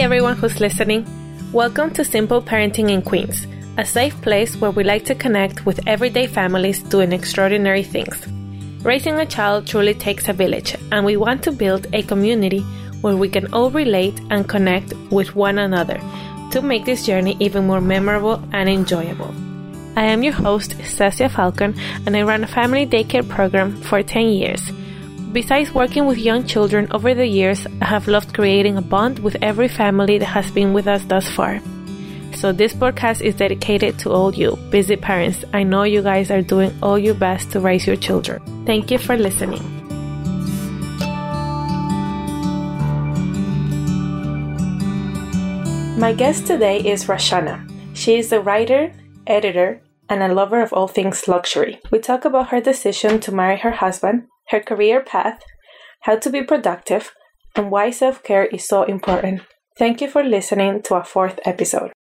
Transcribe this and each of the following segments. everyone who's listening. Welcome to Simple Parenting in Queens, a safe place where we like to connect with everyday families doing extraordinary things. Raising a child truly takes a village, and we want to build a community where we can all relate and connect with one another to make this journey even more memorable and enjoyable. I am your host, Rashana Falcon, and I ran a family daycare program for 10 years. Besides working with young children over the years, I have loved creating a bond with every family that has been with us thus far. So this podcast is dedicated to all you busy parents. I know you guys are doing all your best to raise your children. Thank you for listening. My guest today is Rashana. She is a writer, editor, and a lover of all things luxury. We talk about her decision to marry her husband, her career path, how to be productive, and why self-care is so important. Thank you for listening to our fourth episode.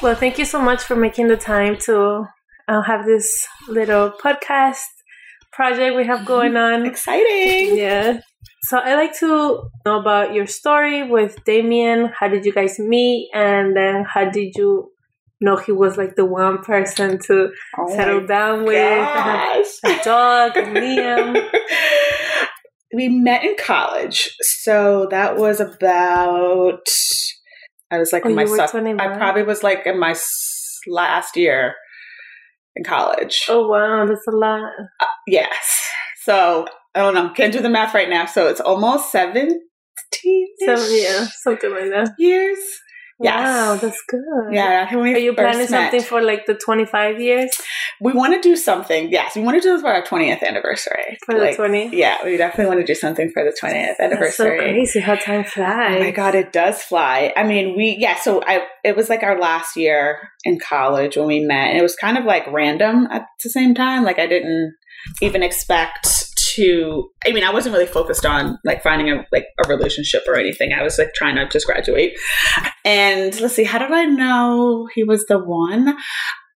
Well, thank you so much for making the time to have this little podcast project we have going on. Exciting! Yeah. So I'd like to know about your story with Damien. How did you guys meet? And then how did you know he was like the one person to settle down with? A dog, and Liam. We met in college. So that was about, I was like, in my last year in college. Oh, wow. That's a lot. Yes. So I don't know. Can't do the math right now. So it's almost 17 something like that. Years. Yes. Wow, that's good. Yeah. Are you planning something for like the 25 years? We want to do something. Yes. We want to do this for our 20th anniversary. For like, the 20th? Yeah. We definitely want to do something for the 20th anniversary. That's so crazy how time flies. Oh my God, it does fly. I mean, it was like our last year in college when we met. And it was kind of like random at the same time. Like I didn't even expect I wasn't really focused on like finding a relationship or anything. I was like trying to just graduate. And let's see, how did I know he was the one?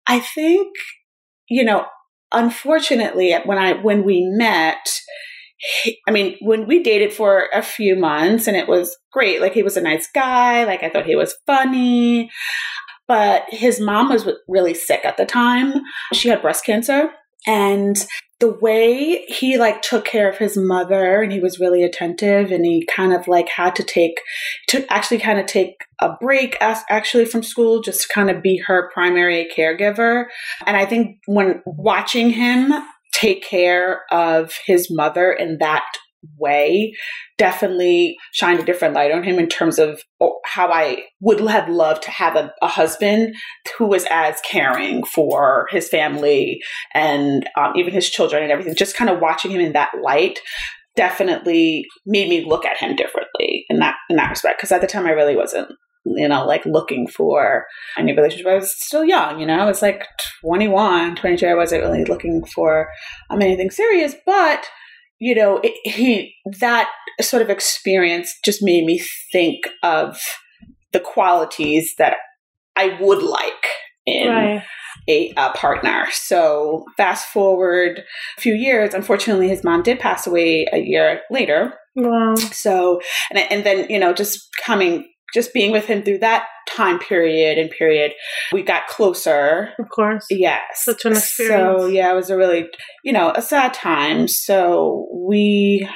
I think, unfortunately, when we met, when we dated for a few months and it was great. Like he was a nice guy. Like I thought he was funny, but his mom was really sick at the time. She had breast cancer. And the way he like took care of his mother, and he was really attentive, and he kind of like had to take a break actually from school just to kind of be her primary caregiver. And I think when watching him take care of his mother in that way definitely shined a different light on him in terms of how I would have loved to have a husband who was as caring for his family and even his children and everything. Just kind of watching him in that light definitely made me look at him differently in that respect. Because at the time I really wasn't, like looking for a new relationship. I was still young, I was like 21, 22. I wasn't really looking for anything serious, but that sort of experience just made me think of the qualities that I would like in a partner. So fast forward a few years, unfortunately, his mom did pass away a year later. Wow. So, and then, just being with him through that time period, we got closer. Of course. Yes. Such an experience. So, yeah, it was a really, a sad time. So we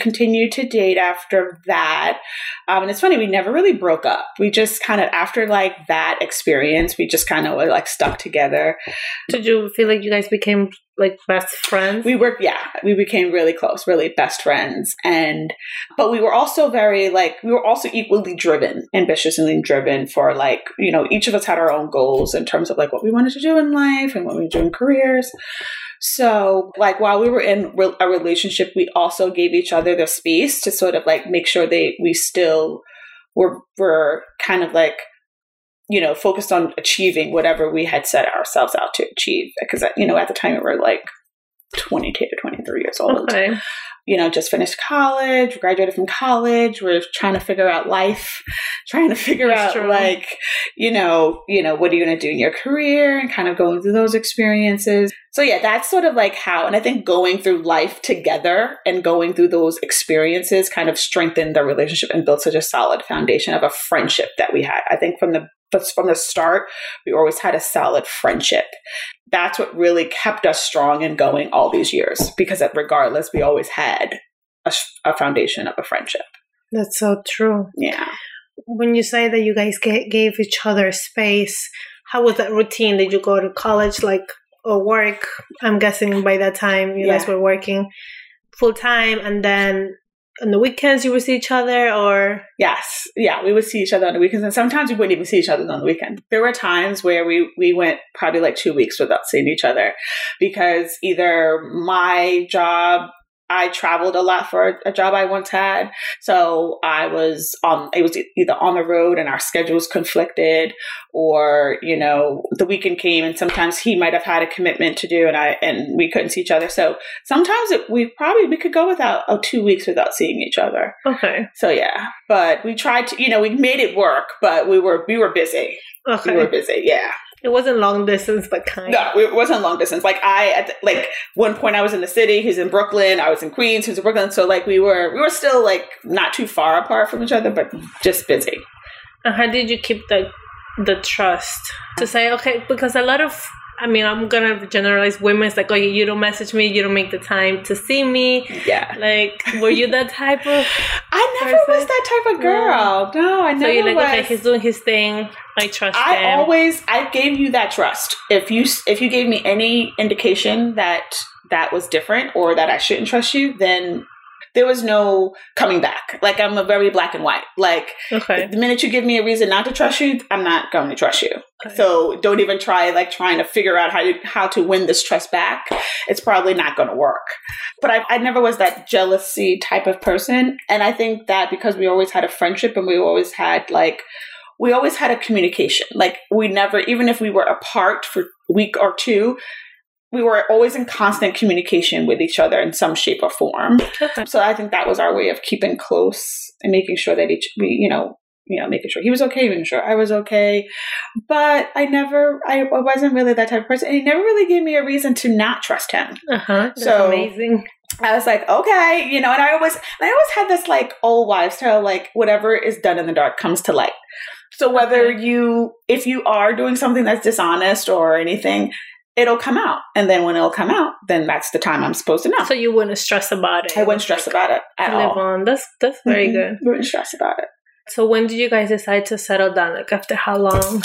continued to date after that. And it's funny, we never really broke up. We just kind of, after like that experience, we just kind of were like stuck together. Did you feel like you guys became like best friends? We became really close, really best friends. But we were also also equally driven, ambitious and driven for each of us had our own goals in terms of like what we wanted to do in life and what we do in careers. So like while we were in a relationship, we also gave each other the space to sort of like make sure we still were kind of like, focused on achieving whatever we had set ourselves out to achieve. Because, at the time we were like 22, 23 years old. Okay. You know, just finished college, graduated from college. We're trying to figure out life, trying to figure That's out true. Like, you know, what are you going to do in your career and kind of going through those experiences. So yeah, that's sort of like how, and I think going through life together and going through those experiences kind of strengthened the relationship and built such a solid foundation of a friendship that we had. I think from the start, we always had a solid friendship. That's what really kept us strong and going all these years, because regardless, we always had a foundation of a friendship. That's so true. Yeah. When you say that you guys gave each other space, how was that routine? Did you go to college, like, or work? I'm guessing by that time you guys were working full time, and then on the weekends you would see each other, or? Yes. Yeah, we would see each other on the weekends, and sometimes we wouldn't even see each other on the weekend. There were times where we went probably like 2 weeks without seeing each other, because either my job, I traveled a lot for a job I once had. So it was either on the road and our schedules conflicted, or, you know, the weekend came and sometimes he might have had a commitment to do and we couldn't see each other. So sometimes we could go without 2 weeks without seeing each other. Okay. So yeah, but we tried to, you know, we made it work, but we were busy. Okay. We were busy. Yeah. It wasn't long distance, but kind of. No, it wasn't long distance. Like at one point I was in the city, he's in Brooklyn, I was in Queens, he was in Brooklyn. So like we were still like not too far apart from each other, but just busy. And how did you keep the trust to say, okay, because I'm going to generalize women. It's like, oh, you don't message me. You don't make the time to see me. Yeah. Like, were you that type of I never person? Was that type of girl. Yeah. No, I never was. So you're like, okay, he's doing his thing. I trust him. I gave you that trust. If you gave me any indication that was different or that I shouldn't trust you, then there was no coming back. Like, I'm a very black and white. Like, okay. The minute you give me a reason not to trust you, I'm not going to trust you. Okay. So don't even try trying to figure out how to win this trust back. It's probably not going to work. But I never was that jealousy type of person. And I think that because we always had a friendship and we always had a communication. Like, we never, even if we were apart for a week or two, we were always in constant communication with each other in some shape or form. Okay. So I think that was our way of keeping close and making sure that making sure he was okay, making sure I was okay. But I wasn't really that type of person. And he never really gave me a reason to not trust him. Uh-huh. That's amazing. I was like, okay, you know, and I always had this like old wives tale, like whatever is done in the dark comes to light. So whether if you are doing something that's dishonest or anything, it'll come out. And then when it'll come out, then that's the time I'm supposed to know. So you wouldn't stress about it. I wouldn't stress about it at all. That's very good. Wouldn't stress about it. So when did you guys decide to settle down? Like, after how long?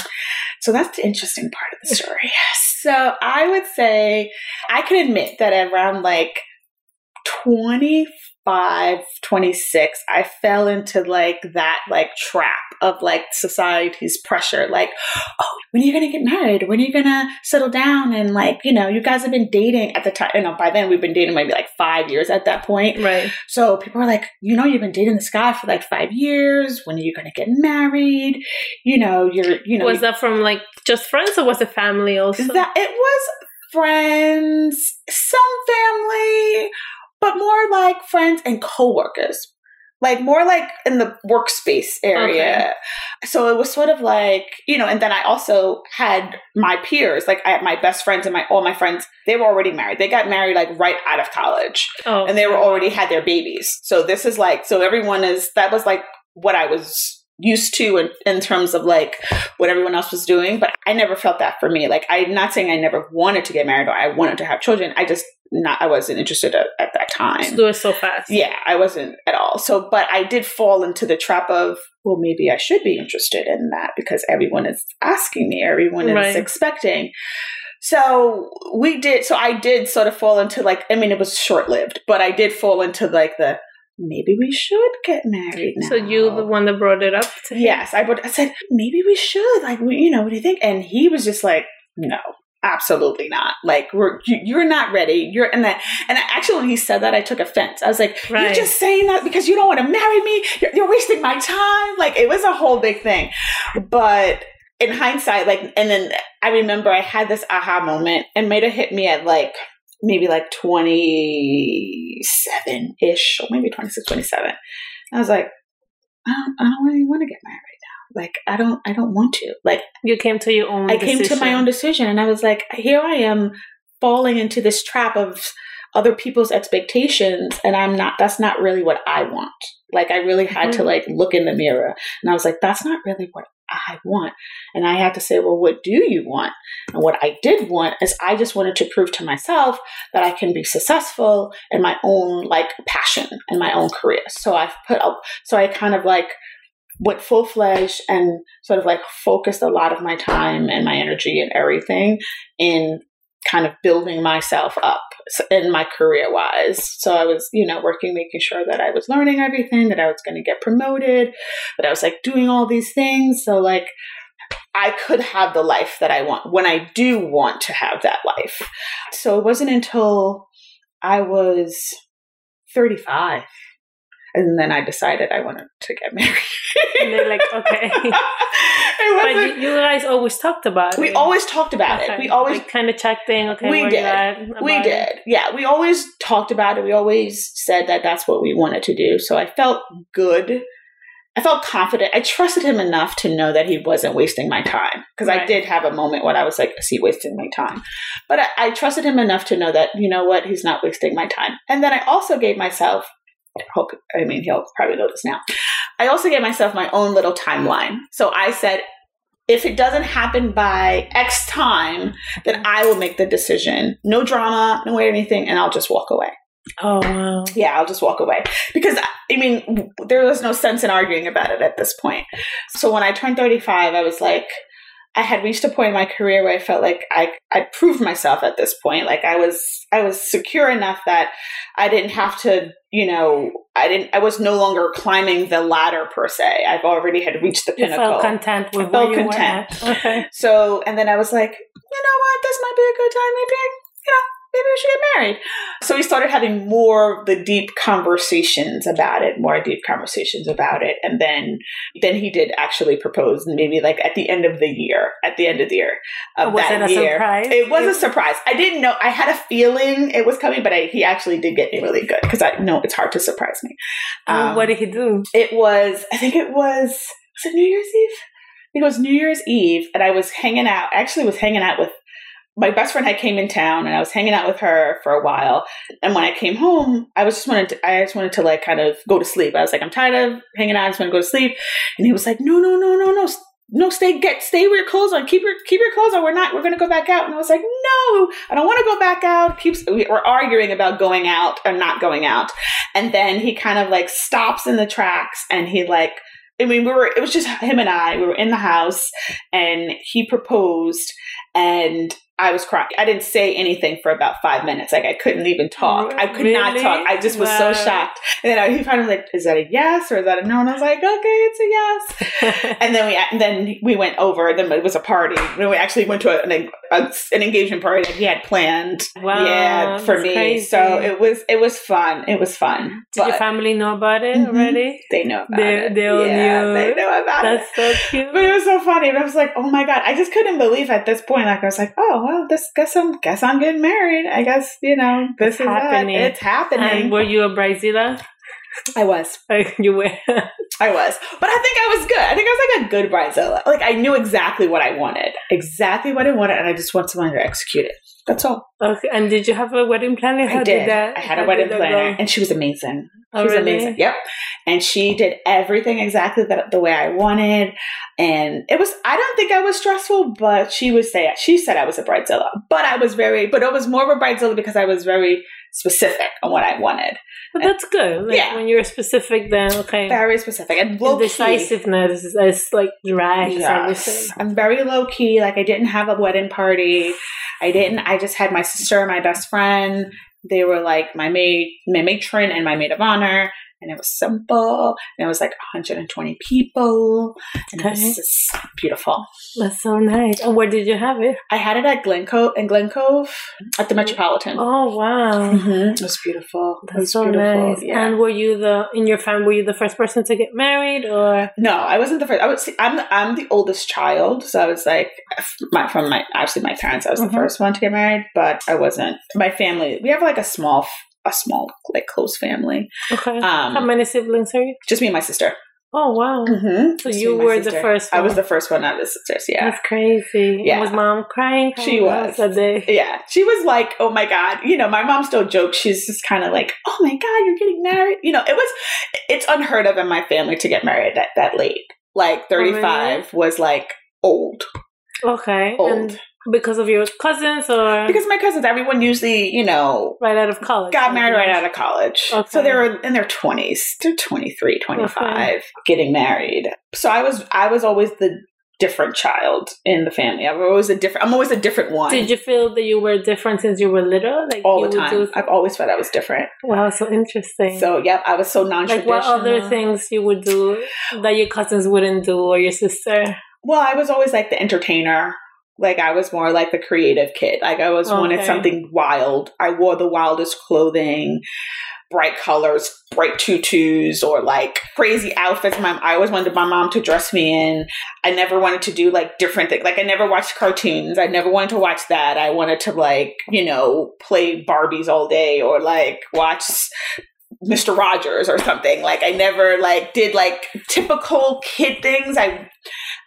So that's the interesting part of the story. So I would say I can admit that around like 25, 26, I fell into like that like trap of like society's pressure. Like, oh, when are you going to get married? When are you going to settle down? And like, you know, you guys have been dating at the time. You know, by then we've been dating maybe like 5 years at that point. Right. So people are like, you know, you've been dating this guy for like 5 years. When are you going to get married? You know, Was that from like just friends, or was it family also? It was friends, some family, but more like friends and coworkers, like more like in the workspace area. Okay. So it was sort of like, you know, and then I also had my peers, like I had my best friends and all my friends, they were already married. They got married like right out of college and they were already had their babies. So this is like, so everyone is, that was like what I was used to in terms of like what everyone else was doing. But I never felt that for me. Like, I'm not saying I never wanted to get married or I wanted to have children. I just I wasn't interested at that time. Just do it so fast. Yeah, I wasn't at all. So, but I did fall into the trap of, well, maybe I should be interested in that because everyone is asking me, everyone is expecting. So I did sort of fall into like, I mean, it was short-lived, but I did fall into like the, maybe we should get married now. So you the one that brought it up to him? Yes, I said, maybe we should. Like, you know, what do you think? And he was just like, no, absolutely not. Like, you're not ready. You're in that. And actually, when he said that, I took offense. I was like, You're just saying that because you don't want to marry me. You're wasting my time. Like, it was a whole big thing. But in hindsight, like, and then I remember I had this aha moment and it hit me at like maybe like 27-ish or maybe 26, 27. I was like, I don't really want to get married now. Like, I don't want to. Like, you came to your own decision. I came to my own decision, and I was like, here I am falling into this trap of other people's expectations, and that's not really what I want. Like, I really had to like look in the mirror, and I was like, that's not really what I want. And I had to say, well, what do you want? And what I did want is I just wanted to prove to myself that I can be successful in my own like passion and my own career. So I kind of like went full-fledged and sort of like focused a lot of my time and my energy and everything in kind of building myself up in my career wise. So I was, working, making sure that I was learning everything, that I was going to get promoted, that I was like doing all these things. So like I could have the life that I want when I do want to have that life. So it wasn't until I was 35. And then I decided I wanted to get married. And they're like, okay. But you guys always talked about it. We always talked about it. We always kind of checked in. Okay, we did. We did. Yeah, we always talked about it. We always said that that's what we wanted to do. So I felt good. I felt confident. I trusted him enough to know that he wasn't wasting my time. Because I did have a moment when I was like, is he wasting my time? But I trusted him enough to know that, you know what, he's not wasting my time. And then I also gave myself... he'll probably know this now. I also gave myself my own little timeline. So I said, if it doesn't happen by X time, then I will make the decision. No drama, no way or anything, and I'll just walk away. Oh, wow. Yeah, I'll just walk away. Because, there was no sense in arguing about it at this point. So when I turned 35, I was like, I had reached a point in my career where I felt like I proved myself at this point. Like I was secure enough that I didn't have to, I was no longer climbing the ladder per se. I've already had reached the pinnacle. You felt content with where you were at. Okay. So, and then I was like, you know what? This might be a good time. Maybe we should get married. So we started having more of the deep conversations about it. And then he did actually propose maybe like at the end of the year. Was it a surprise? It was a surprise. I didn't know. I had a feeling it was coming, but he actually did get me really good because I know it's hard to surprise me. What did he do? Was it New Year's Eve? I think it was New Year's Eve. And I was hanging out. I actually was hanging out with my best friend. I came in town and I was hanging out with her for a while. And when I came home, I just wanted to like kind of go to sleep. I was like, I'm tired of hanging out. I just want to go to sleep. And he was like, no, stay with your clothes on. Keep your clothes on. We're going to go back out. And I was like, no, I don't want to go back out. We're arguing about going out or not going out. And then he kind of like stops in the tracks and he like, it was just him and I, we were in the house and he proposed and I was crying. I didn't say anything for about 5 minutes. Like I couldn't even talk. I could not talk. I just was so shocked. And then he finally was like, "Is that a yes or is that a no?" And I was like, "Okay, it's a yes." And then we went over. Then it was a party. Then we actually went to an engagement party that he had planned. Wow, yeah, for me. Crazy. So it was fun. It was fun. Did your family know about it already? They know about it. They all knew. They know about it. That's so cute. But it was so funny. And I was like, "Oh my god!" I just couldn't believe at this point. Like I was like, "Oh." Well, guess I'm getting married. I guess, this is happening. It's happening. And were you a bridezilla? I was. You were. I was. But I think I was good. I think I was like a good bridezilla. Like I knew exactly what I wanted. And I just want someone to execute it. That's all. Okay. And did you have a wedding planner? I had a wedding planner and she was amazing. Amazing. Yep. And she did everything exactly the way I wanted. And it was, I don't think I was stressful, but she said I was a bridezilla, but it was more of a bridezilla because I was very specific on what I wanted. But that's good. Like, yeah. When you're specific, then okay. Very specific. And low-key. Decisiveness is like drives everything. I'm very low-key. Like I didn't have a wedding party. I just had my sister, my best friend. They were like my matron and my maid of honor. and it was simple, and it was like 120 people, and okay. This is beautiful. That's so nice. And where did you have it? I had it at Glen Cove at the Metropolitan. Oh wow. Mm-hmm. It was beautiful. That's so beautiful. Nice. Yeah. And were you the first person to get married, or? No, I wasn't the first. I would say I'm the oldest child, so I was like my parents. I was mm-hmm. the first one to get married, but I wasn't. My family, we have like a small, like close family. Okay. How many siblings are you? Just me and my sister. Oh, wow. Mm-hmm. So you were the first one. I was the first one out of the sisters, yeah. That's crazy. Yeah. Was mom crying? She was. That day? Yeah. She was like, oh my God. You know, my mom still jokes. She's just kind of like, oh my God, you're getting married. You know, it's unheard of in my family to get married that late. Like 35 was like old. Okay. Old. And because of your cousins, or? Because my cousins, everyone usually, you know. Right out of college. Got married right out of college. Okay. So they were in their 20s. They're 23, 25, okay. Getting married. So I was always the different child in the family. I'm always a different one. Did you feel that you were different since you were little? Like all the time. I've always felt I was different. Wow, so interesting. So, yeah, I was so non-traditional. Like, what other things you would do that your cousins wouldn't do, or your sister? Well, I was always like the entertainer. Like, I was more like the creative kid. Like, I always wanted something wild. I wore the wildest clothing, bright colors, bright tutus, or like crazy outfits. I always wanted my mom to dress me in. I never wanted to do like different things. Like, I never watched cartoons. I never wanted to watch that. I wanted to like, you know, play Barbies all day, or like watch Mr. Rogers or something. Like, I never like did like typical kid things. I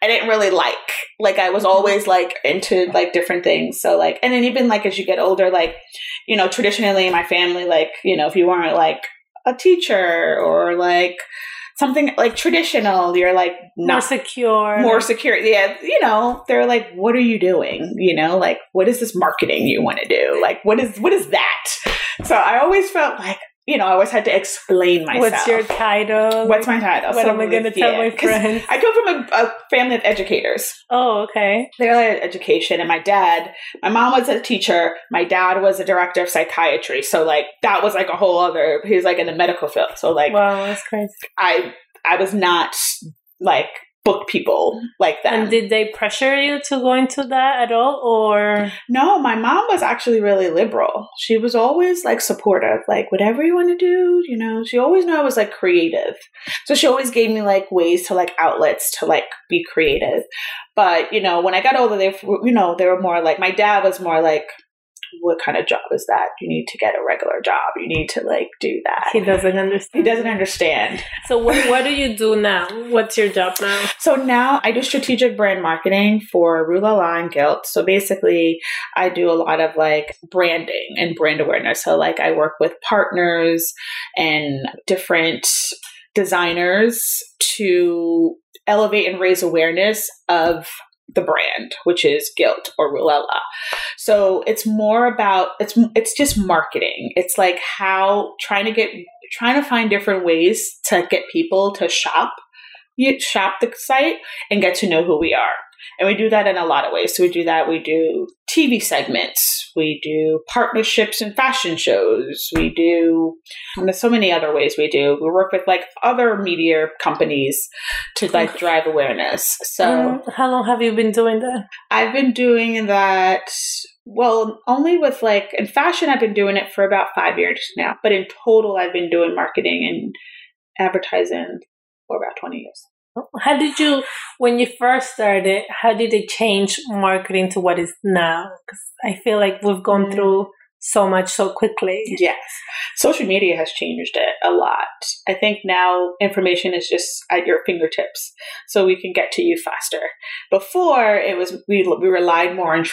didn't really like I was always like into like different things. So like, and then even like as you get older, like, you know, traditionally in my family, like, you know, if you weren't like a teacher or like something like traditional, you're like not more secure. Yeah. You know, they're like, what are you doing? You know, like, what is this marketing you want to do? Like, what is that? So I always felt like, you know, I always had to explain myself. What's your title? What's my title? What am I going to tell my friends? I come from a family of educators. Oh, okay. They're like education. And my mom was a teacher. My dad was a director of psychiatry. So, like, that was like a whole other, he was like in the medical field. So, like, wow, that's crazy. I was not like book people like that. And did they pressure you to go into that at all, or? No, my mom was actually really liberal. She was always like supportive, like whatever you want to do, you know, she always knew I was like creative. So she always gave me like ways to like outlets to like be creative. But, you know, when I got older, they were more like, my dad was more like, what kind of job is that? You need to get a regular job. You need to like do that. He doesn't understand. So what do you do now? What's your job now? So now I do strategic brand marketing for Rue La La and Gilt. So basically I do a lot of like branding and brand awareness. So like I work with partners and different designers to elevate and raise awareness of the brand, which is Gilt or Rue La La. So it's more about, it's just marketing. It's like how trying to find different ways to get people to shop the site and get to know who we are. And we do that in a lot of ways. So we do TV segments, we do partnerships and fashion shows, and there's so many other ways we do. We work with like other media companies to like drive awareness. So how long have you been doing that? I've been doing that, well, only with like, in fashion, I've been doing it for about 5 years now. But in total, I've been doing marketing and advertising for about 20 years. When you first started, how did it change marketing to what is now? Because I feel like we've gone through so much so quickly. Yes. Social media has changed it a lot. I think now information is just at your fingertips, so we can get to you faster. Before, it was we relied more on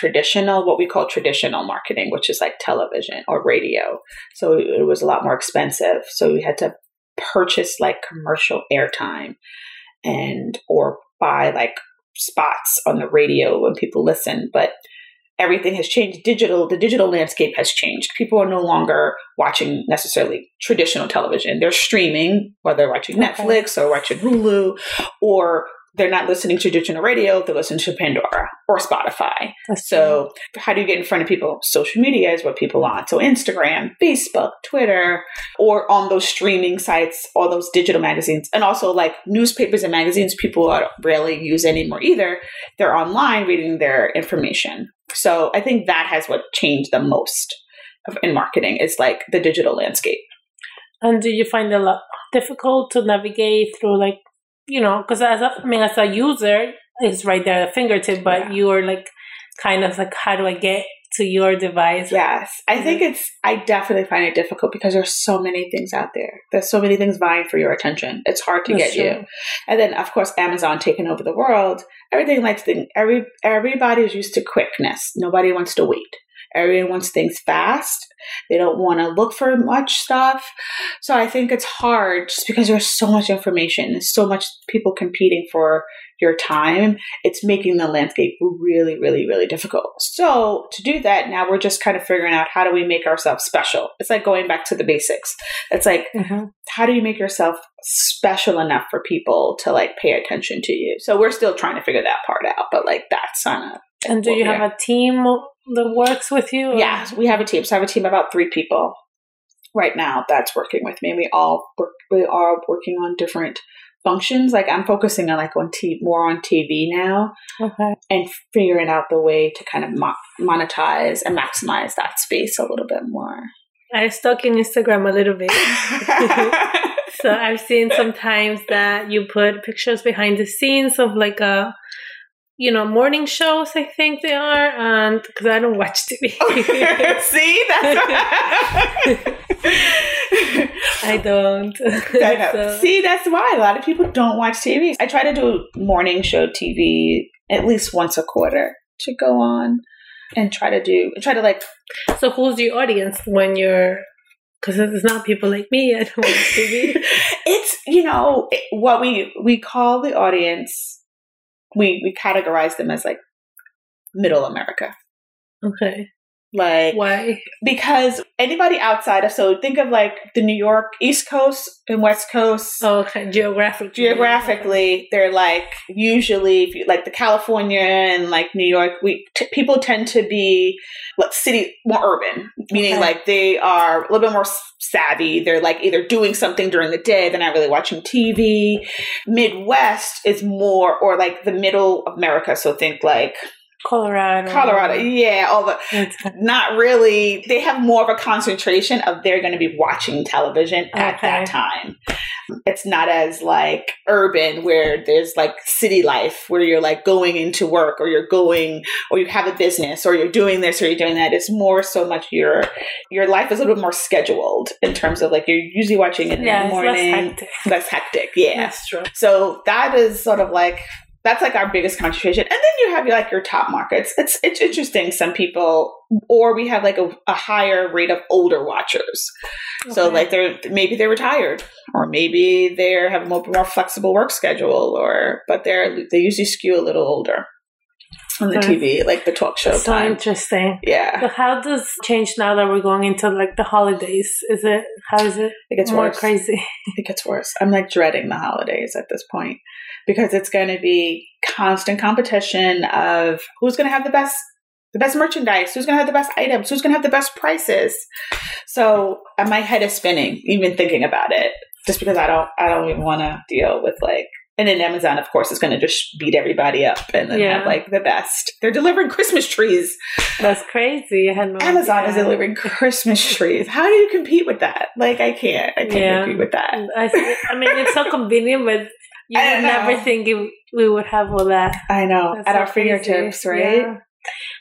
what we call traditional marketing, which is like television or radio. So it was a lot more expensive. So we had to purchase like commercial airtime, and or buy like spots on the radio when people listen. But everything has changed. The digital landscape has changed. People are no longer watching necessarily traditional television. They're streaming, whether they're watching Netflix or watching Hulu or they're not listening to traditional radio, they're listening to Pandora or Spotify. So how do you get in front of people? Social media is what people are on. So Instagram, Facebook, Twitter, or on those streaming sites, all those digital magazines. And also like newspapers and magazines, people rarely use anymore either. They're online reading their information. So I think that has what changed the most in marketing is like the digital landscape. And do you find it difficult to navigate through like, you know, because as a user, it's right there at the fingertip, but you are like, kind of like, how do I get to your device? Yes. I think I definitely find it difficult because there's so many things out there. There's so many things vying for your attention. It's hard to get you. And then, of course, Amazon taking over the world. Everything likes things. Everybody is used to quickness. Nobody wants to wait. Everyone wants things fast. They don't want to look for much stuff. So I think it's hard just because there's so much information. There's so much people competing for your time. It's making the landscape really, really, really difficult. So to do that, now we're just kind of figuring out how do we make ourselves special? It's like going back to the basics. It's like, how do you make yourself special enough for people to like pay attention to you? So we're still trying to figure that part out, but like that's on a... And do you have a team that works with you? Yeah, we have a team. So I have a team of about 3 people right now that's working with me. We are working on different functions. Like I'm focusing on like more on TV now and figuring out the way to kind of monetize and maximize that space a little bit more. I stalk in Instagram a little bit. So I've seen sometimes that you put pictures behind the scenes of like a morning shows, I think they are, and because I don't watch TV. See, I don't. So. See, that's why a lot of people don't watch TV. I try to do morning show TV at least once a quarter to go on and try to like. So, who's your audience when you're? Because it's not people like me. I don't watch TV. It's what we call the audience. We categorize them as like middle America. Okay. Like why? Because anybody outside of think of like the New York East Coast and West Coast. Oh, okay. Geographically, they're like usually like the California and like New York. People tend to be like city more urban, meaning like they are a little bit more savvy. They're like either doing something during the day. They're not really watching TV. Midwest is more or like the middle of America. So think like. Colorado, yeah, although not really. They have more of a concentration of they're going to be watching television at that time. It's not as like urban where there's like city life where you're like going into work or you're going or you have a business or you're doing this or you're doing that. It's more so much your life is a little bit more scheduled in terms of like you're usually watching it in the morning. Less hectic. Yeah, that's true. So that is sort of like. That's like our biggest concentration. And then you have like your top markets. It's interesting. Some people, or we have like a higher rate of older watchers. Okay. So like maybe they're retired or maybe they have a more flexible work schedule but they usually skew a little older on the TV, like the talk show time. So interesting. Yeah. So how does change now that we're going into like the holidays? How is it? It gets more crazy. It gets worse. I'm like dreading the holidays at this point. Because it's going to be constant competition of who's going to have the best merchandise, who's going to have the best items, who's going to have the best prices. So my head is spinning even thinking about it, just because I don't even want to deal with like. And then Amazon, of course, is going to just beat everybody up and then have like the best. They're delivering Christmas trees. That's crazy. Amazon is delivering Christmas trees. How do you compete with that? Like I can't compete with that. I mean, it's so convenient, but. You would never think we would have all that. I know. That's at our fingertips, right? Yeah.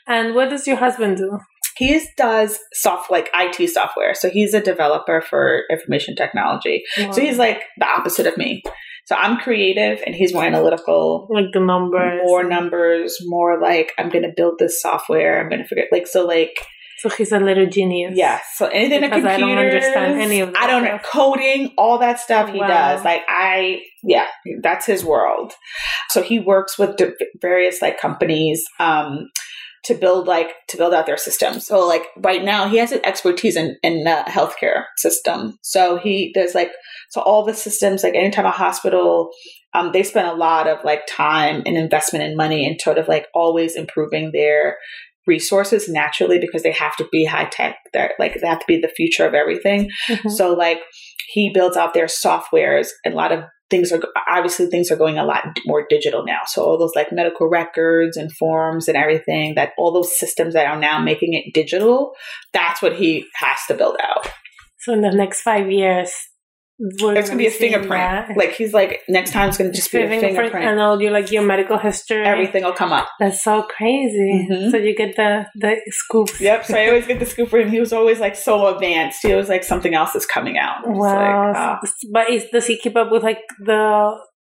And what does your husband do? He does IT software. So he's a developer for information technology. Wow. So he's like the opposite of me. So I'm creative and he's more analytical. Like the numbers. More numbers, more like I'm going to build this software. I'm going to figure it. So he's a little genius. Yes. So anything that computers, I don't understand any of that. I don't know. Coding, all that stuff he does. That's his world. So he works with various like companies. to build out their system. So like right now he has an expertise in the healthcare system. So there's all the systems, like anytime a hospital, they spend a lot of like time and investment and money and sort of like always improving their resources naturally because they have to be high tech. They're like, they have to be the future of everything. Mm-hmm. So like he builds out their softwares, and a lot of things are going a lot more digital now. So all those like medical records and forms and everything, that all those systems that are now making it digital, that's what he has to build out. So in the next 5 years, there's going to be a fingerprint. That. Like he's like, next time it's going to just be a fingerprint. And all your like your medical history. Everything will come up. That's so crazy. Mm-hmm. So you get the scoop. Yep. So I always get the scoop for him. He was always like so advanced. He was like, something else is coming out. Wow. Like, but does he keep up with like the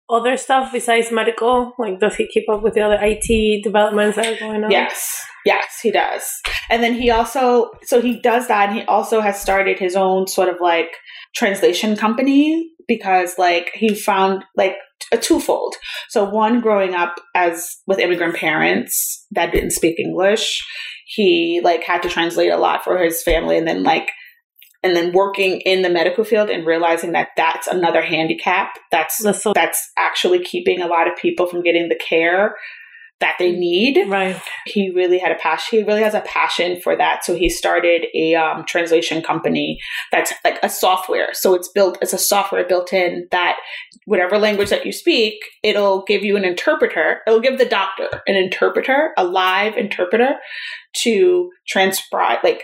other stuff besides medical? Like does he keep up with the other IT developments that are going on? Yes. Yes, he does. And then he also, so he does that. And he also has started his own sort of like translation company because like he found like a twofold. So one, growing up with immigrant parents that didn't speak English, he like had to translate a lot for his family. And then and then working in the medical field and realizing that that's another handicap that's actually keeping a lot of people from getting the care that they need. Right. He really has a passion for that. So he started a translation company that's like a software. So it's a software built in that whatever language that you speak, it'll give you an interpreter. It'll give the doctor an interpreter, a live interpreter to transcribe. Like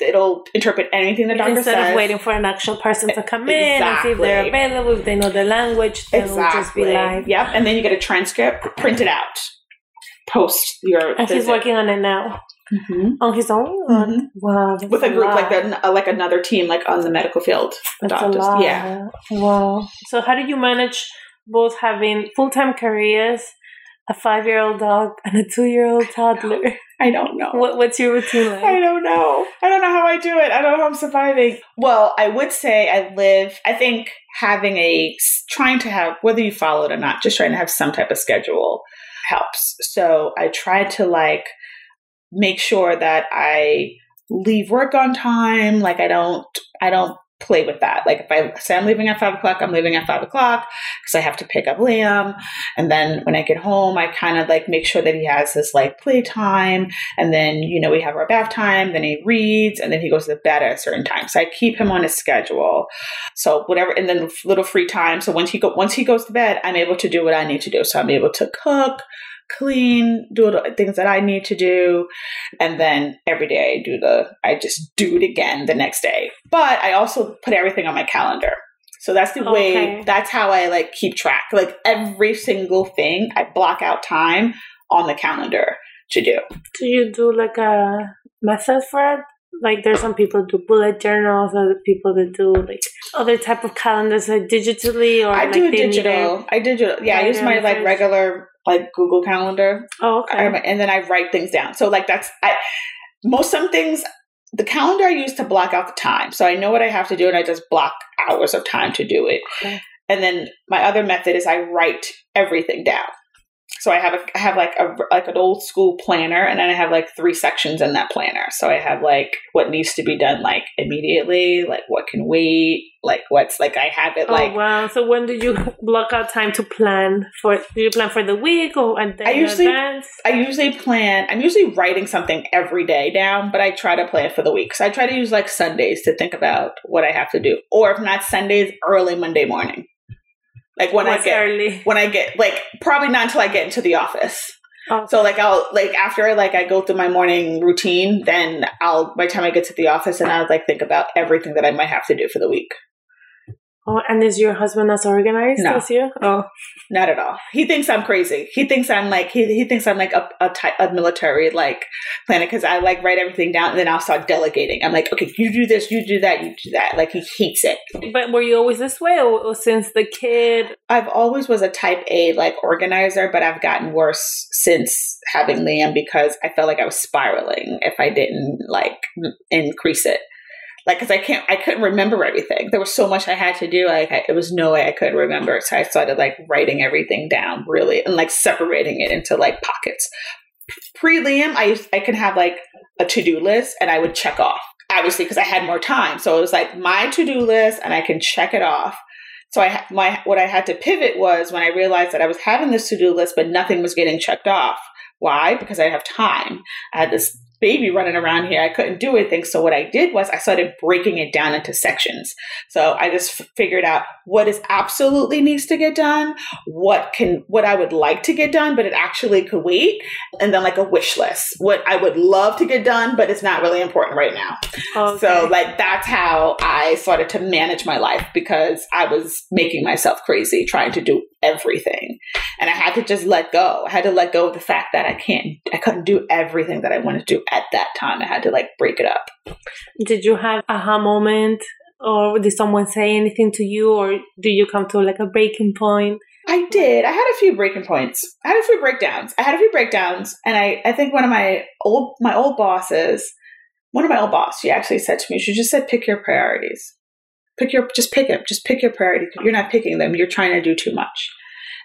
it'll interpret anything the doctor says. Instead of waiting for an actual person to come in and see if they're available, if they know the language, then it'll just be live. Yep. And then you get a transcript printed out. Post your and visit. He's working on it now. Mm-hmm. On his own? Mm-hmm. Wow. With a group like that, like another team, like on the medical field. That's a lot. Yeah. Wow. So how did you manage both having full-time careers, a 5-year-old dog, and a 2-year-old toddler? I don't know. What's your routine like? I don't know. I don't know how I do it. I don't know how I'm surviving. Well, I would say I think whether you follow it or not, just trying to have some type of schedule helps. So I try to like make sure that I leave work on time. Like I don't play with that. Like if I say I'm leaving at 5 o'clock, I'm leaving at 5 o'clock because I have to pick up Liam. And then when I get home, I kind of like make sure that he has this like play time. And then, you know, we have our bath time, then he reads, and then he goes to bed at a certain time. So I keep him on a schedule. So whatever, and then little free time. So once he goes to bed, I'm able to do what I need to do. So I'm able to cook, clean, do the things that I need to do. And then every day I just do it again the next day. But I also put everything on my calendar. So that's the way, that's how I like keep track. Like every single thing, I block out time on the calendar to do. Do you do like a method for it? Like there's some people do bullet journals, other people that do like other type of calendars, like digitally, or I do digital. Yeah, I use my like regular like Google Calendar. Oh, okay. And then I write things down. So like some things, the calendar I use to block out the time. So I know what I have to do and I just block hours of time to do it. Okay. And then my other method is I write everything down. So I have an old school planner, and then I have like 3 sections in that planner. So I have like what needs to be done like immediately, like what can wait, like what's like I have it like. Oh wow! So when do you block out time to plan for? Do you plan for the week or a day in advance? I'm usually writing something every day down, but I try to plan for the week. So I try to use like Sundays to think about what I have to do, or if not Sundays, early Monday morning. Like when I get like probably not until I get into the office. Okay. So like I'll like after like I go through my morning routine, then by the time I get to the office, and I'll like think about everything that I might have to do for the week. Oh, and is your husband as organized as you? Oh, not at all. He thinks I'm crazy. He thinks I'm like a military like planner, because I like write everything down and then I'll start delegating. I'm like, okay, you do this, you do that, you do that. Like he hates it. But were you always this way, or since the kid? I've always was a type A like organizer, but I've gotten worse since having Liam because I felt like I was spiraling if I didn't like increase it. Like, cause I couldn't remember everything. There was so much I had to do. Like, it was no way I could remember. So I started like writing everything down really and like separating it into like pockets. pre-Liam, I could have like a to-do list and I would check off, obviously, because I had more time. So it was like my to-do list and I can check it off. So what I had to pivot was when I realized that I was having this to-do list, but nothing was getting checked off. Why? Because I have time. I had this baby running around here. I couldn't do anything. So what I did was I started breaking it down into sections. So I just figured out what is absolutely needs to get done, what I would like to get done, but it actually could wait. And then like a wish list, what I would love to get done, but it's not really important right now. Okay. So like, that's how I started to manage my life, because I was making myself crazy trying to do everything. And I had to just let go. I had to let go of the fact that I couldn't do everything that I wanted to do at that time. I had to like break it up. Did you have an aha moment, or did someone say anything to you, or did you come to like a breaking point? I did. I had a few breaking points. I had a few breakdowns. And I think one of my old bosses, she actually said to me, she just said, pick your priorities. Pick your priority. You're not picking them. You're trying to do too much.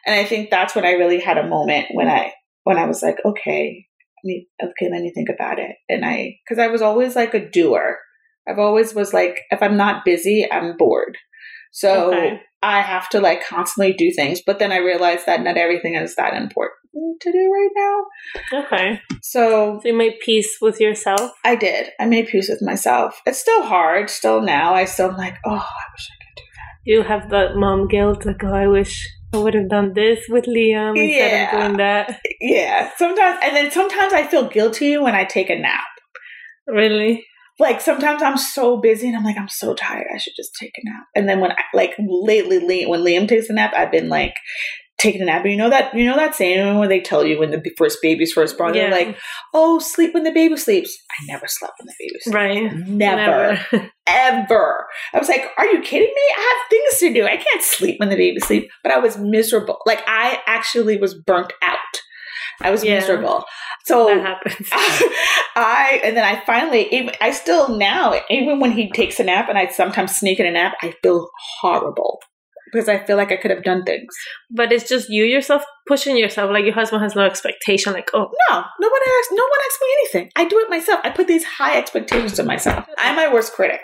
And I think that's when I really had a moment when I was like, okay, let me think about it. And because I was always like a doer. I've always was like, if I'm not busy, I'm bored. So okay. I have to like constantly do things. But then I realized that not everything is that important to do right now. Okay. So you made peace with yourself? I did. I made peace with myself. It's still hard. Still now. I still am like, oh, I wish I could do that. You have that mom guilt. Like, oh, I wish I would have done this with Liam instead of doing that. Yeah. Sometimes I feel guilty when I take a nap. Really? Like sometimes I'm so busy and I'm like, I'm so tired. I should just take a nap. And then when Liam takes a nap, I've been like taking a nap. But you know that saying when they tell you when the first baby's first born, they're like, oh, sleep when the baby sleeps. I never slept when the baby sleeps. Right. Never. Ever. I was like, are you kidding me? I have things to do. I can't sleep when the baby sleeps. But I was miserable. Like I actually was burnt out. I was miserable. So that happens. Even when he takes a nap and I sometimes sneak in a nap, I feel horrible because I feel like I could have done things. But it's just you yourself pushing yourself. Like your husband has no expectation. Like, oh, no, no one asks me anything. I do it myself. I put these high expectations on myself. I'm my worst critic.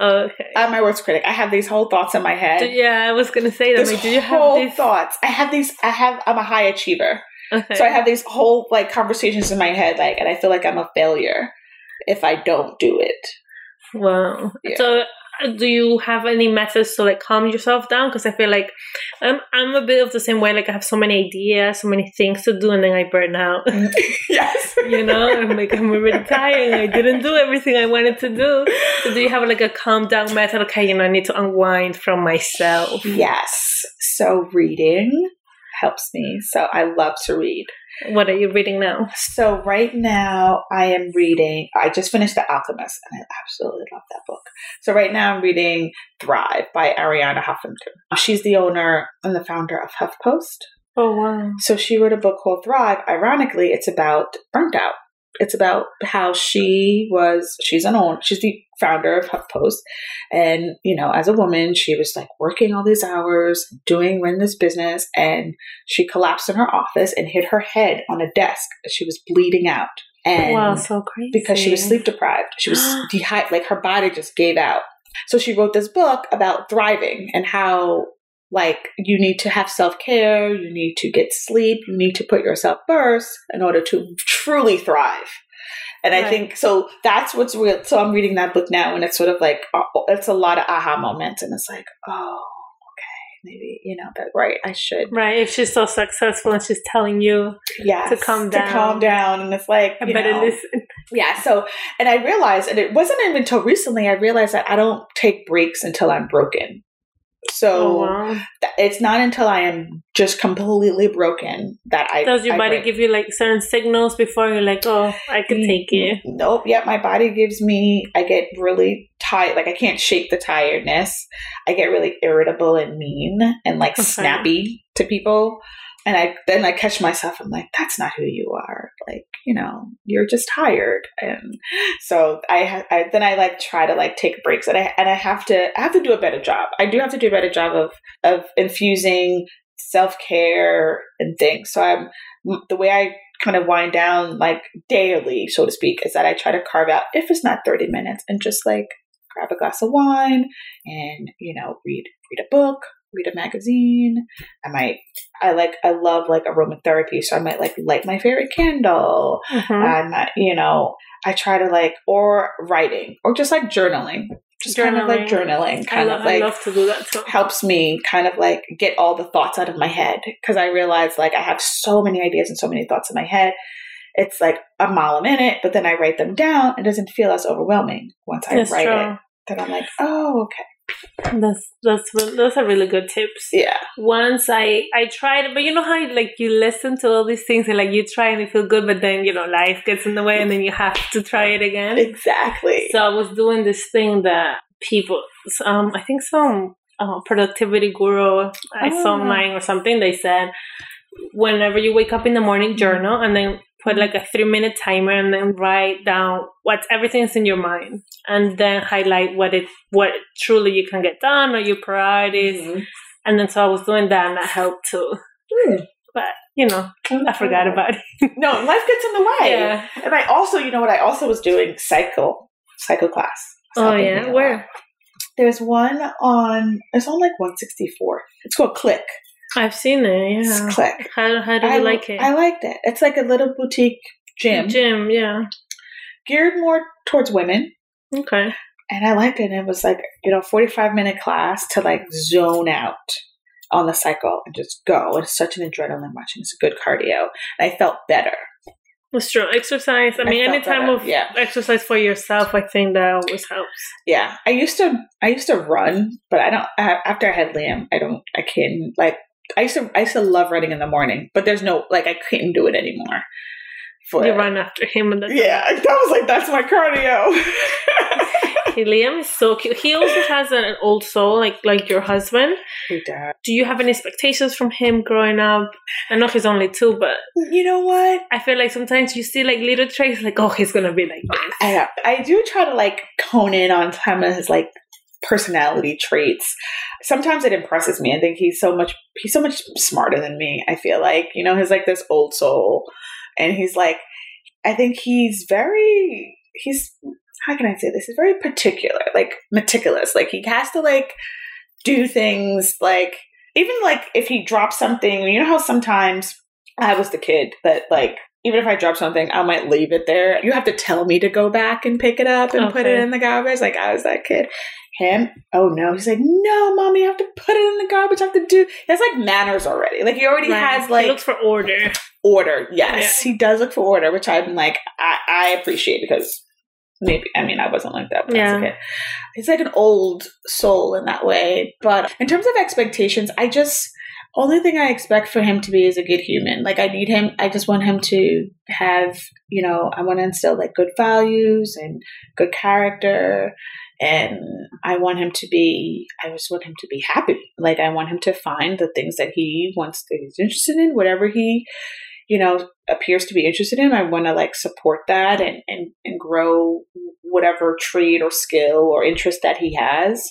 Okay. I'm my worst critic. I have these whole thoughts in my head. I was going to say that. Like, do you have these thoughts? I'm a high achiever. Okay. So I have these whole like conversations in my head, like, and I feel like I'm a failure if I don't do it. Wow. Yeah. So do you have any methods to like calm yourself down? Because I feel like I'm a bit of the same way. Like I have so many ideas, so many things to do, and then I burn out. Yes. You know, I'm like, I'm already tired. I didn't do everything I wanted to do. So do you have like a calm down method? Okay, I need to unwind from myself. Yes. So reading helps me. So I love to read. What are you reading now? So right now I just finished The Alchemist and I absolutely love that book. So right now I'm reading Thrive by Arianna Huffington. She's the owner and the founder of HuffPost. Oh, wow. So she wrote a book called Thrive. Ironically, it's about burnt out. It's about how she's the founder of HuffPost. And, you know, as a woman, she was like working all these hours, running this business, and she collapsed in her office and hit her head on a desk. She was bleeding out. And wow, so crazy. Because she was sleep deprived. She was dehydrated, like her body just gave out. So she wrote this book about thriving and how like you need to have self-care, you need to get sleep, you need to put yourself first in order to truly thrive. And right. I think so that's what's real. So I'm reading that book now and it's sort of like, it's a lot of aha moments and it's like, oh, okay, maybe, you know, but right, I should. Right. If she's so successful and she's telling you to calm down. And it's like, I better listen. Yeah. So, and I realized, and it wasn't even until recently, I realized that I don't take breaks until I'm broken. So it's not until I am just completely broken that I... Does your body give you like certain signals before you're like, oh, I can take it? Nope. Yeah, my body gives me... I get really tired. Like I can't shake the tiredness. I get really irritable and mean and like snappy to people. And then I catch myself. I'm like, that's not who you are. Like, you know, you're just tired. And so I try to like take breaks and I have to do a better job. I do have to do a better job of infusing self-care and things. So the way I kind of wind down like daily, so to speak, is that I try to carve out, if it's not 30 minutes, and just like grab a glass of wine and, you know, read a book, read a magazine. I love aromatherapy. So I might like light my favorite candle, and you know, I try to like, or writing or just like journaling. I love to do that too. Helps me kind of like get all the thoughts out of my head, because I realize like I have so many ideas and so many thoughts in my head. It's like a mile a minute, but then I write them down. It doesn't feel as overwhelming once I write it. Then I'm like, oh, okay. Those are really good tips. Yeah. Once I tried, but you know how like you listen to all these things and like you try and you feel good, but then, you know, life gets in the way and then you have to try it again. Exactly. So I was doing this thing that people, I think some productivity guru I saw online or something, they said, whenever you wake up in the morning, journal and then put like a 3-minute timer and then write down what's everything's in your mind and then highlight what truly you can get done or your priorities. Mm-hmm. And then so I was doing that and that helped too. Mm. But, you know, I forgot about it. No, life gets in the way. Yeah. And I also, you know what I also was doing? Psycho class. Oh, yeah? Where? There's one it's on like 164. It's called Click. I've seen it, yeah. It's Click. How do you like it? I liked it. It's like a little boutique gym. Gym, yeah. Geared more towards women. Okay. And I liked it. And it was like, you know, 45-minute class to like zone out on the cycle and just go. It's such an adrenaline rush. It's a good cardio. And I felt better. That's true. Exercise. I mean, any time of exercise for yourself, I think that always helps. Yeah. I used to run, but I don't, after I had Liam, I used to love running in the morning, but there's no, like, I couldn't do it anymore. You run after him and that was like, that's my cardio. Hey, Liam is so cute. He also has an old soul, like your husband. He does. Do you have any expectations from him growing up? I know he's only 2, but you know what? I feel like sometimes you see like little traits, like, oh, he's gonna be like this. I do try to like hone in on him and his like personality traits. Sometimes it impresses me. I think he's so much smarter than me. I feel like, you know, he's like this old soul, and he's like, I think he's how can I say this? He's very particular, like meticulous. Like he has to like do things, like even like if he drops something, you know how sometimes I was the kid that like, even if I drop something, I might leave it there. You have to tell me to go back and pick it up and put it in the garbage. Like I was that kid. Him, oh no, he's like, no, mommy, I have to put it in the garbage. I have to do. That's like manners already. Like he already has like. He looks for order. Order, yes, yeah. He does look for order, which I'm like, I appreciate, because maybe, I mean, I wasn't like that when I was a kid. He's like an old soul in that way. But in terms of expectations, only thing I expect for him to be is a good human. Like I just want him to have, you know, I want to instill like good values and good character. And I just want him to be happy. Like I want him to find the things that he wants, that he's interested in, whatever he, you know, appears to be interested in. I want to like support that and grow whatever trait or skill or interest that he has.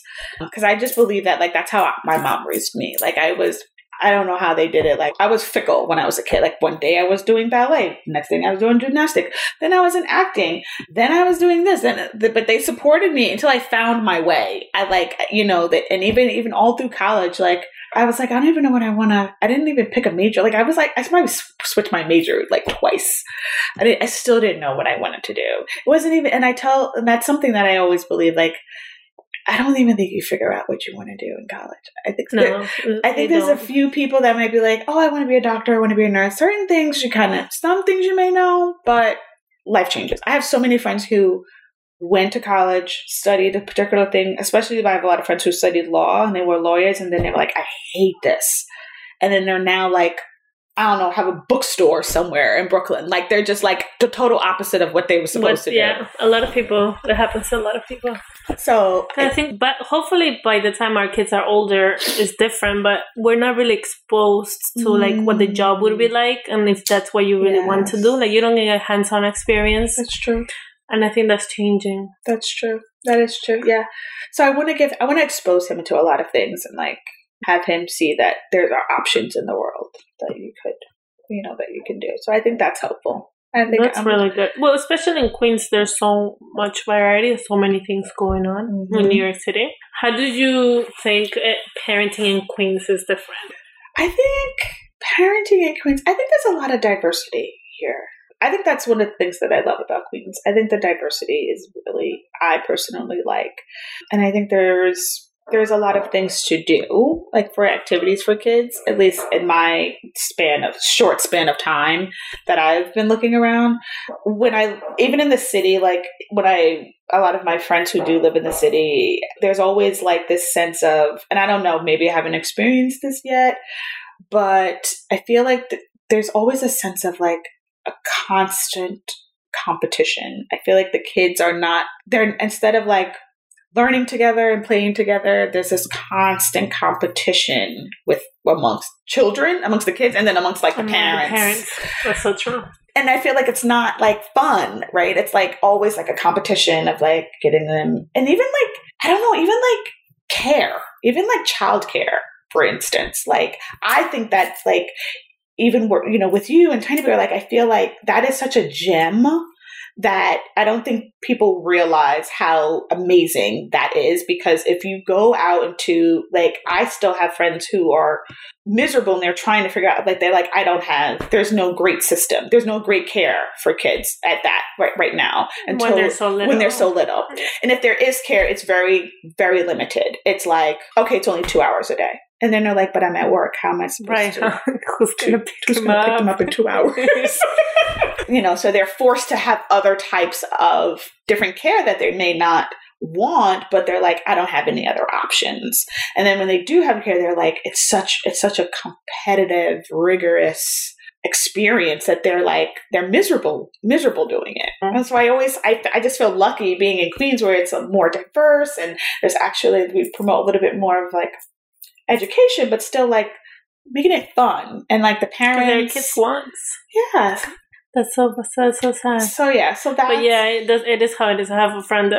Cause I just believe that like, that's how my mom raised me. Like I don't know how they did it. Like I was fickle when I was a kid. Like one day I was doing ballet. Next thing I was doing gymnastics. Then I was in acting. Then I was doing this. But they supported me until I found my way. I like, you know, that, and even all through college, like I was like, I don't even know what I want to, I didn't even pick a major. Like I was like, I probably switched my major like twice. I still didn't know what I wanted to do. It wasn't even, and that's something that I always believe, like, I don't even think you figure out what you want to do in college. I think there's a few people that might be like, oh, I want to be a doctor. I want to be a nurse. Certain things some things you may know, but life changes. I have so many friends who went to college, studied a particular thing, especially I have a lot of friends who studied law and they were lawyers, and then they were like, I hate this. And then they're now like, I don't know, have a bookstore somewhere in Brooklyn. Like they're just like the total opposite of what they were supposed to do. Yeah, a lot of people. That happens to a lot of people. So I think, but hopefully by the time our kids are older, it's different. But we're not really exposed to like what the job would be like, and if that's what you really want to do. Like you don't get a hands-on experience. That's true. And I think that's changing. That's true. That is true. Yeah. So I want to expose him to a lot of things and like have him see that there are options in the world that you could you know, that you can do. So I think that's helpful. I think that's really good. Well, especially in Queens, there's so much variety, so many things going on in New York City. How do you think parenting in Queens is different? I think parenting in Queens, I think there's a lot of diversity here. I think that's one of the things that I love about Queens. I think the diversity is really, I personally like. And I think there's a lot of things to do, like for activities for kids, at least in my short span of time that I've been looking around. Even in the city, like a lot of my friends who do live in the city, there's always like this sense of, and I don't know, maybe I haven't experienced this yet, but I feel like there's always a sense of like a constant competition. I feel like the kids are not, instead of like learning together and playing together, there's this constant competition amongst children, amongst the kids, and then amongst like the parents. That's so true. And I feel like it's not like fun, right? It's like always like a competition of like getting them, and even like, I don't know, even like care, even like childcare, for instance. Like, I think that's like, even, you know, with you and Tiny Bear, like, I feel like that is such a gem that I don't think people realize how amazing that is, because if you go out into, like, I still have friends who are miserable and they're trying to figure out, like, they're like, there's no great system. There's no great care for kids at that right now. Until when they're so little. And if there is care, it's very, very limited. It's like, okay, it's only 2 hours a day. And then they're like, but I'm at work. How am I supposed to? Who's going to pick them up in 2 hours? You know, so they're forced to have other types of different care that they may not want, but they're like, I don't have any other options. And then when they do have care, they're like, it's such a competitive, rigorous experience that they're like, they're miserable doing it. And so I just feel lucky being in Queens, where it's more diverse, and there's actually, we promote a little bit more of like education, but still like making it fun, and like the parents, kids wants. Yeah. That's so sad. So yeah, but yeah, it is how it is. I have a couple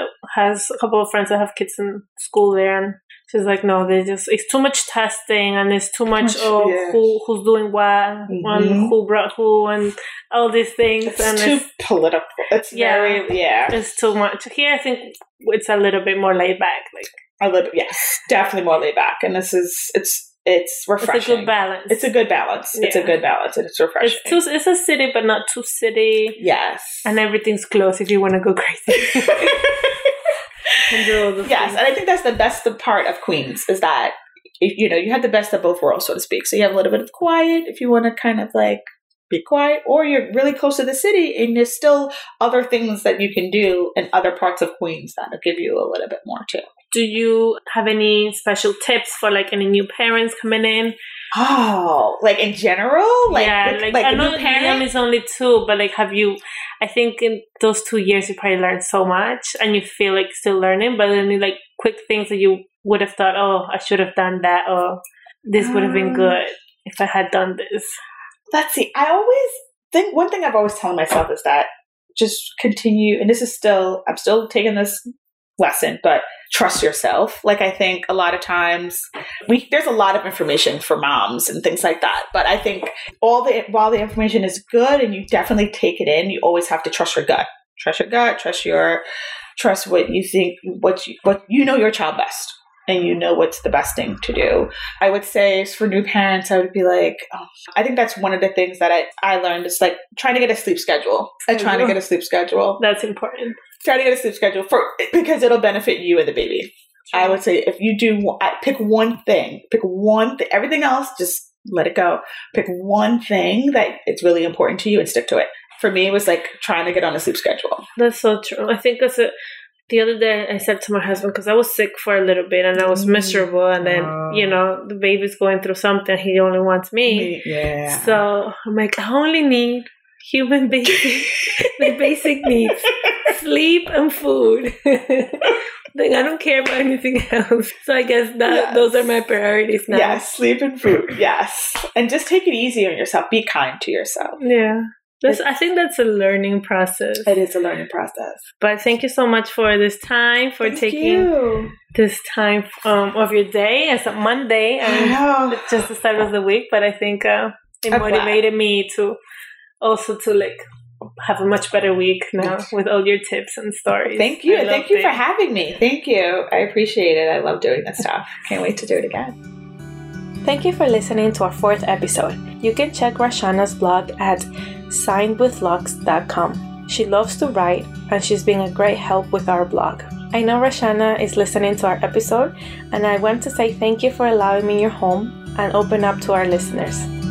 of friends that have kids in school there, and she's like, no, it's too much testing, and it's too much of who's doing what, and who brought who, and all these things. It's political. It's it's too much. Here, I think it's a little bit more laid back. Like a little, yes, definitely more laid back. And it's refreshing. It's a good balance. Yeah. It's a good balance, and it's refreshing. It's a city, but not too city. Yes. And everything's close if you want to go crazy. And I think that's the best part of Queens, is that, you know, you have the best of both worlds, so to speak. So you have a little bit of quiet if you want to kind of like be quiet, or you're really close to the city and there's still other things that you can do in other parts of Queens that'll give you a little bit more too. Do you have any special tips for like any new parents coming in? Oh, like in general? I know Liam is only 2, but like I think in those 2 years you probably learned so much and you feel like still learning, but then like quick things that you would have thought, oh, I should have done that, or this would have been good if I had done this. Let's see. I always think, one thing I've always told myself is that just continue, and I'm still taking this lesson, but trust yourself. Like, I think a lot of times there's a lot of information for moms and things like that, but I think while the information is good and you definitely take it in, you always have to trust your gut, trust what you think, what you know your child best, and you know what's the best thing to do. I would say for new parents, I would be like, I think that's one of the things that I learned, is like trying to get a sleep schedule. That's important. Try to get a sleep schedule because it'll benefit you and the baby. Sure. I would say if you do, pick one thing, everything else, just let it go. Pick one thing that it's really important to you and stick to it. For me, it was like trying to get on a sleep schedule. That's so true. I think that's it. The other day I said to my husband, because I was sick for a little bit and I was miserable, and then, you know, the baby's going through something. He only wants me. Yeah. So I'm like, I only need human basic needs, sleep and food. Like, I don't care about anything else. So I guess those are my priorities now. Yes, sleep and food. Yes. And just take it easy on yourself. Be kind to yourself. Yeah. I think that's a learning process. It is a learning process. But thank you so much for this time, this time of your day. It's a Monday, and it's just the start of the week, but I think it motivated me to also to like have a much better week now with all your tips and stories. Thank you. Thank you for having me. Thank you. I appreciate it. I love doing this stuff. Can't wait to do it again. Thank you for listening to our fourth episode. You can check Rashana's blog at signedwithlux.com. She loves to write, and she's been a great help with our blog. I know Rashana is listening to our episode, and I want to say thank you for allowing me your home and open up to our listeners.